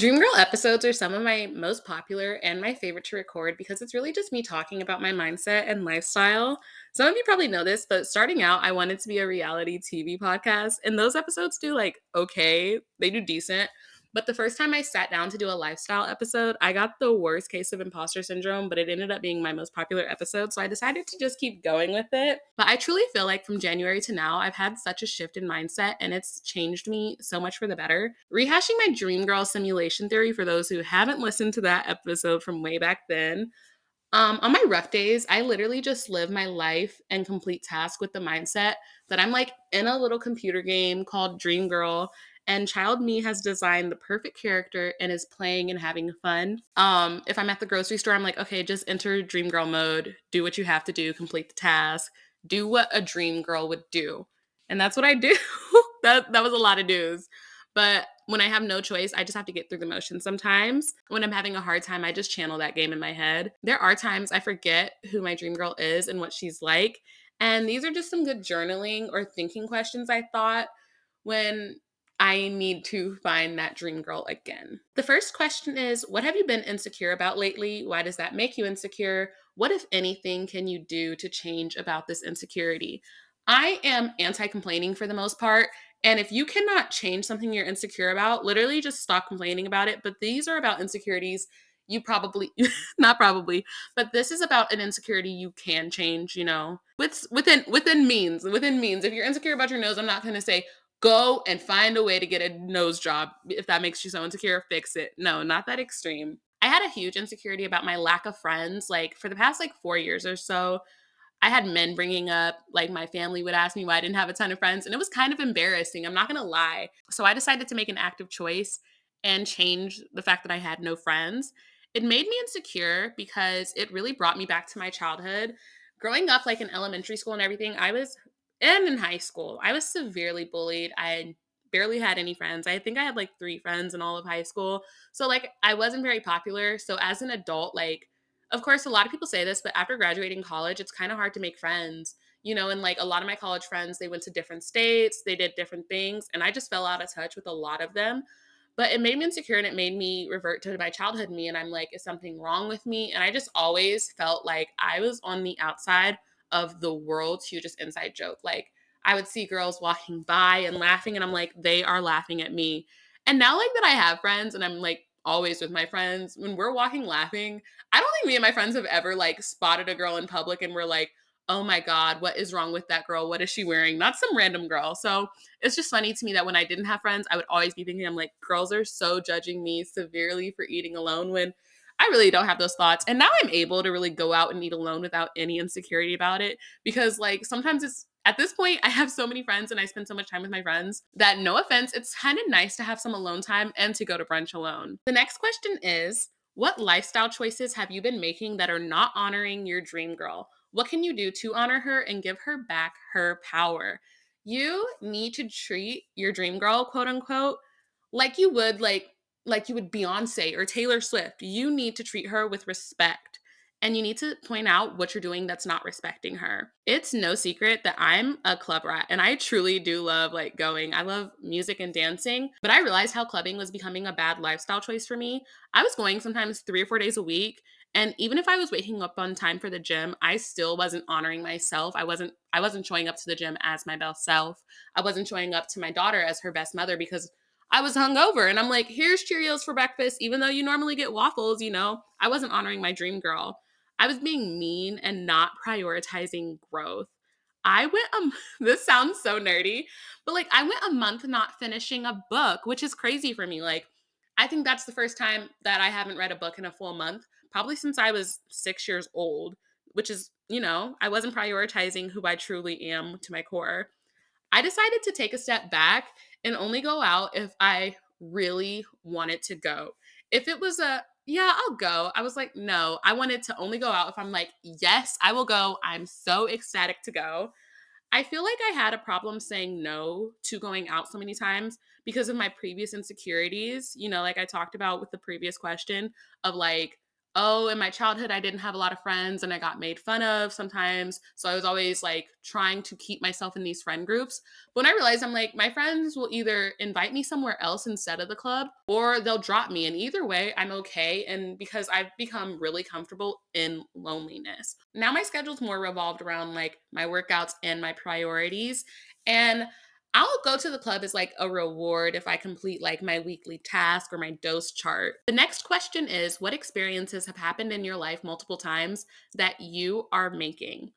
Dream Girl episodes are some of my most popular and my favorite to record because it's really just me talking about my mindset and lifestyle. Some of you probably know this, but starting out, I wanted to be a reality TV podcast, and those episodes do okay, they do decent. But the first time I sat down to do a lifestyle episode, I got the worst case of imposter syndrome, but it ended up being my most popular episode. So I decided to just keep going with it. But I truly feel like from January to now, I've had such a shift in mindset and it's changed me so much for the better. Rehashing my Dream Girl simulation theory for those who haven't listened to that episode from way back then. On my rough days, I literally just live my life and complete tasks with the mindset that I'm in a little computer game called Dream Girl. And child me has designed the perfect character and is playing and having fun. If I'm at the grocery store, I'm okay, just enter Dream Girl mode, do what you have to do, complete the task, do what a Dream Girl would do. And that's what I do. That was a lot of do's. But when I have no choice, I just have to get through the motions sometimes. When I'm having a hard time, I just channel that game in my head. There are times I forget who my Dream Girl is and what she's like. And these are just some good journaling or thinking questions I thought when I need to find that Dream Girl again. The first question is, what have you been insecure about lately? Why does that make you insecure? What, if anything, can you do to change about this insecurity? I am anti-complaining for the most part. And if you cannot change something you're insecure about, literally just stop complaining about it. But these are about insecurities you probably, not probably, but this is about an insecurity you can change, within means. If you're insecure about your nose, I'm not going to say, go and find a way to get a nose job. If that makes you so insecure, fix it. No, not that extreme. I had a huge insecurity about my lack of friends. For the past 4 years or so, I had men bringing up, my family would ask me why I didn't have a ton of friends. And it was kind of embarrassing. I'm not going to lie. So I decided to make an active choice and change the fact that I had no friends. It made me insecure because it really brought me back to my childhood. Growing up, in elementary school and everything, and in high school, I was severely bullied. I barely had any friends. I think I had 3 friends in all of high school. So I wasn't very popular. So as an adult, of course, a lot of people say this, but after graduating college, it's kind of hard to make friends, and a lot of my college friends, they went to different states, they did different things. And I just fell out of touch with a lot of them, but it made me insecure and it made me revert to my childhood me. And I'm is something wrong with me? And I just always felt I was on the outside of the world's hugest inside joke. I would see girls walking by and laughing and I'm they are laughing at me. And now that I have friends and I'm always with my friends, when we're walking laughing, I don't think me and my friends have ever spotted a girl in public and we're oh my God, what is wrong with that girl? What is she wearing? Not some random girl. So it's just funny to me that when I didn't have friends, I would always be thinking, girls are so judging me severely for eating alone when I really don't have those thoughts. And now I'm able to really go out and eat alone without any insecurity about it because sometimes it's at this point I have so many friends and I spend so much time with my friends that no offense, it's kind of nice to have some alone time and to go to brunch alone. The next question is, what lifestyle choices have you been making that are not honoring your dream girl? What can you do to honor her and give her back her power? You need to treat your dream girl, quote unquote, like you would Beyonce or Taylor Swift. You need to treat her with respect and you need to point out what you're doing that's not respecting her. It's no secret that I'm a club rat and I truly do love going. I love music and dancing, but I realized how clubbing was becoming a bad lifestyle choice for me. I was going sometimes 3 or 4 days a week. And even if I was waking up on time for the gym, I still wasn't honoring myself. I wasn't showing up to the gym as my best self. I wasn't showing up to my daughter as her best mother because I was hungover and I'm here's Cheerios for breakfast. Even though you normally get waffles, I wasn't honoring my dream girl. I was being mean and not prioritizing growth. This sounds so nerdy, but I went a month not finishing a book, which is crazy for me. I think that's the first time that I haven't read a book in a full month, probably since I was 6 years old, which is, I wasn't prioritizing who I truly am to my core. I decided to take a step back and only go out if I really wanted to go. If it was yeah, I'll go, I was no, I wanted to only go out if I'm yes, I will go. I'm so ecstatic to go. I feel I had a problem saying no to going out so many times because of my previous insecurities, I talked about with the previous question of oh, in my childhood, I didn't have a lot of friends and I got made fun of sometimes. So I was always like trying to keep myself in these friend groups. But when I realized, I'm like, my friends will either invite me somewhere else instead of the club, or they'll drop me. And either way, I'm okay. And because I've become really comfortable in loneliness. Now my schedule's more revolved around like my workouts and my priorities. And I'll go to the club as like a reward if I complete like my weekly task or my dose chart. The next question is, what experiences have happened in your life multiple times that you are making?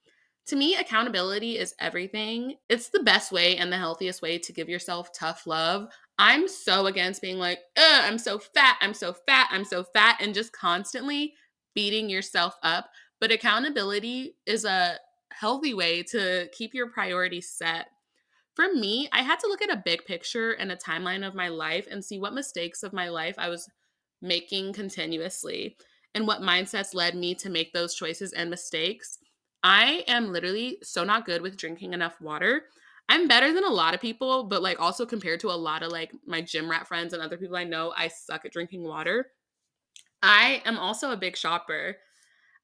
To me, accountability is everything. It's the best way and the healthiest way to give yourself tough love. I'm so against being like, I'm so fat, I'm so fat, I'm so fat, and just constantly beating yourself up. But accountability is a healthy way to keep your priorities set. For me, I had to look at a big picture and a timeline of my life and see what mistakes of my life I was making continuously and what mindsets led me to make those choices and mistakes. I am literally so not good with drinking enough water. I'm better than a lot of people, but like also compared to a lot of like my gym rat friends and other people I know, I suck at drinking water. I am also a big shopper.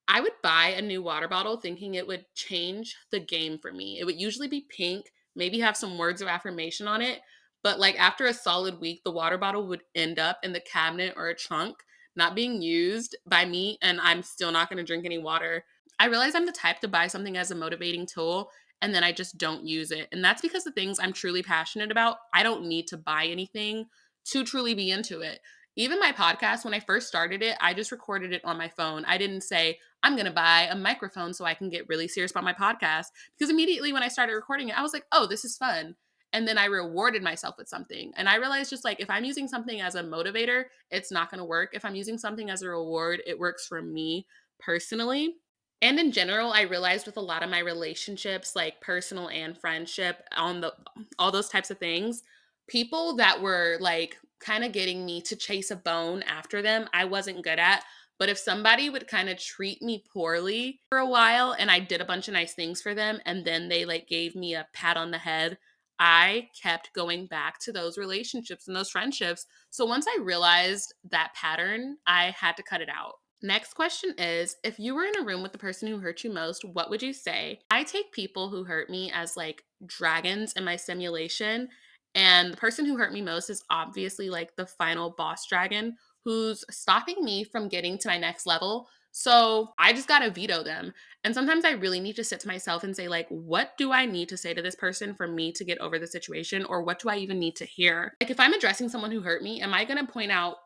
I would buy a new water bottle thinking it would change the game for me. It would usually be pink, maybe have some words of affirmation on it. But like after a solid week, the water bottle would end up in the cabinet or a trunk, not being used by me, and I'm still not going to drink any water. I realize I'm the type to buy something as a motivating tool, and then I just don't use it. And that's because the things I'm truly passionate about, I don't need to buy anything to truly be into it. Even my podcast, when I first started it, I just recorded it on my phone. I didn't say, I'm going to buy a microphone so I can get really serious about my podcast. Because immediately when I started recording it, I was like, oh, this is fun. And then I rewarded myself with something. And I realized just like, if I'm using something as a motivator, it's not going to work. If I'm using something as a reward, it works for me personally. And in general, I realized with a lot of my relationships, like personal and friendship, all those types of things, people that were like kind of getting me to chase a bone after them, I wasn't good at. But if somebody would kind of treat me poorly for a while and I did a bunch of nice things for them and then they like gave me a pat on the head, I kept going back to those relationships and those friendships. So once I realized that pattern, I had to cut it out. Next question is, if you were in a room with the person who hurt you most, what would you say? I take people who hurt me as like dragons in my simulation. And the person who hurt me most is obviously like the final boss dragon who's stopping me from getting to my next level. So I just got to veto them. And sometimes I really need to sit to myself and say like, what do I need to say to this person for me to get over the situation? Or what do I even need to hear? Like if I'm addressing someone who hurt me, am I going to point out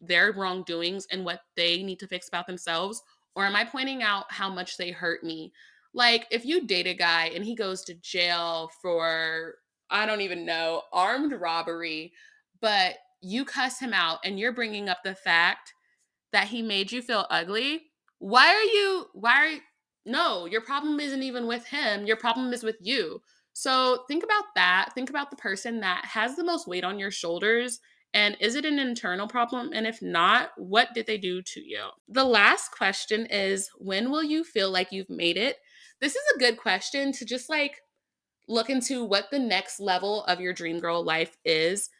their wrongdoings and what they need to fix about themselves? Or am I pointing out how much they hurt me? Like if you date a guy and he goes to jail for, I don't even know, armed robbery, but you cuss him out and you're bringing up the fact that he made you feel ugly. No, your problem isn't even with him. Your problem is with you. So think about that. Think about the person that has the most weight on your shoulders. And is it an internal problem? And if not, what did they do to you? The last question is, when will you feel like you've made it? This is a good question to just like look into what the next level of your dream girl life is.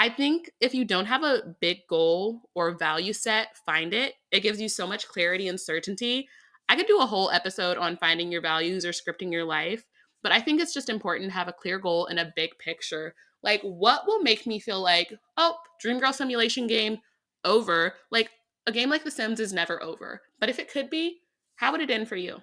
I think if you don't have a big goal or value set, find it. It gives you so much clarity and certainty. I could do a whole episode on finding your values or scripting your life, but I think it's just important to have a clear goal and a big picture. Like, what will make me feel like, oh, dream girl simulation game over? Like, a game like The Sims is never over. But if it could be, how would it end for you?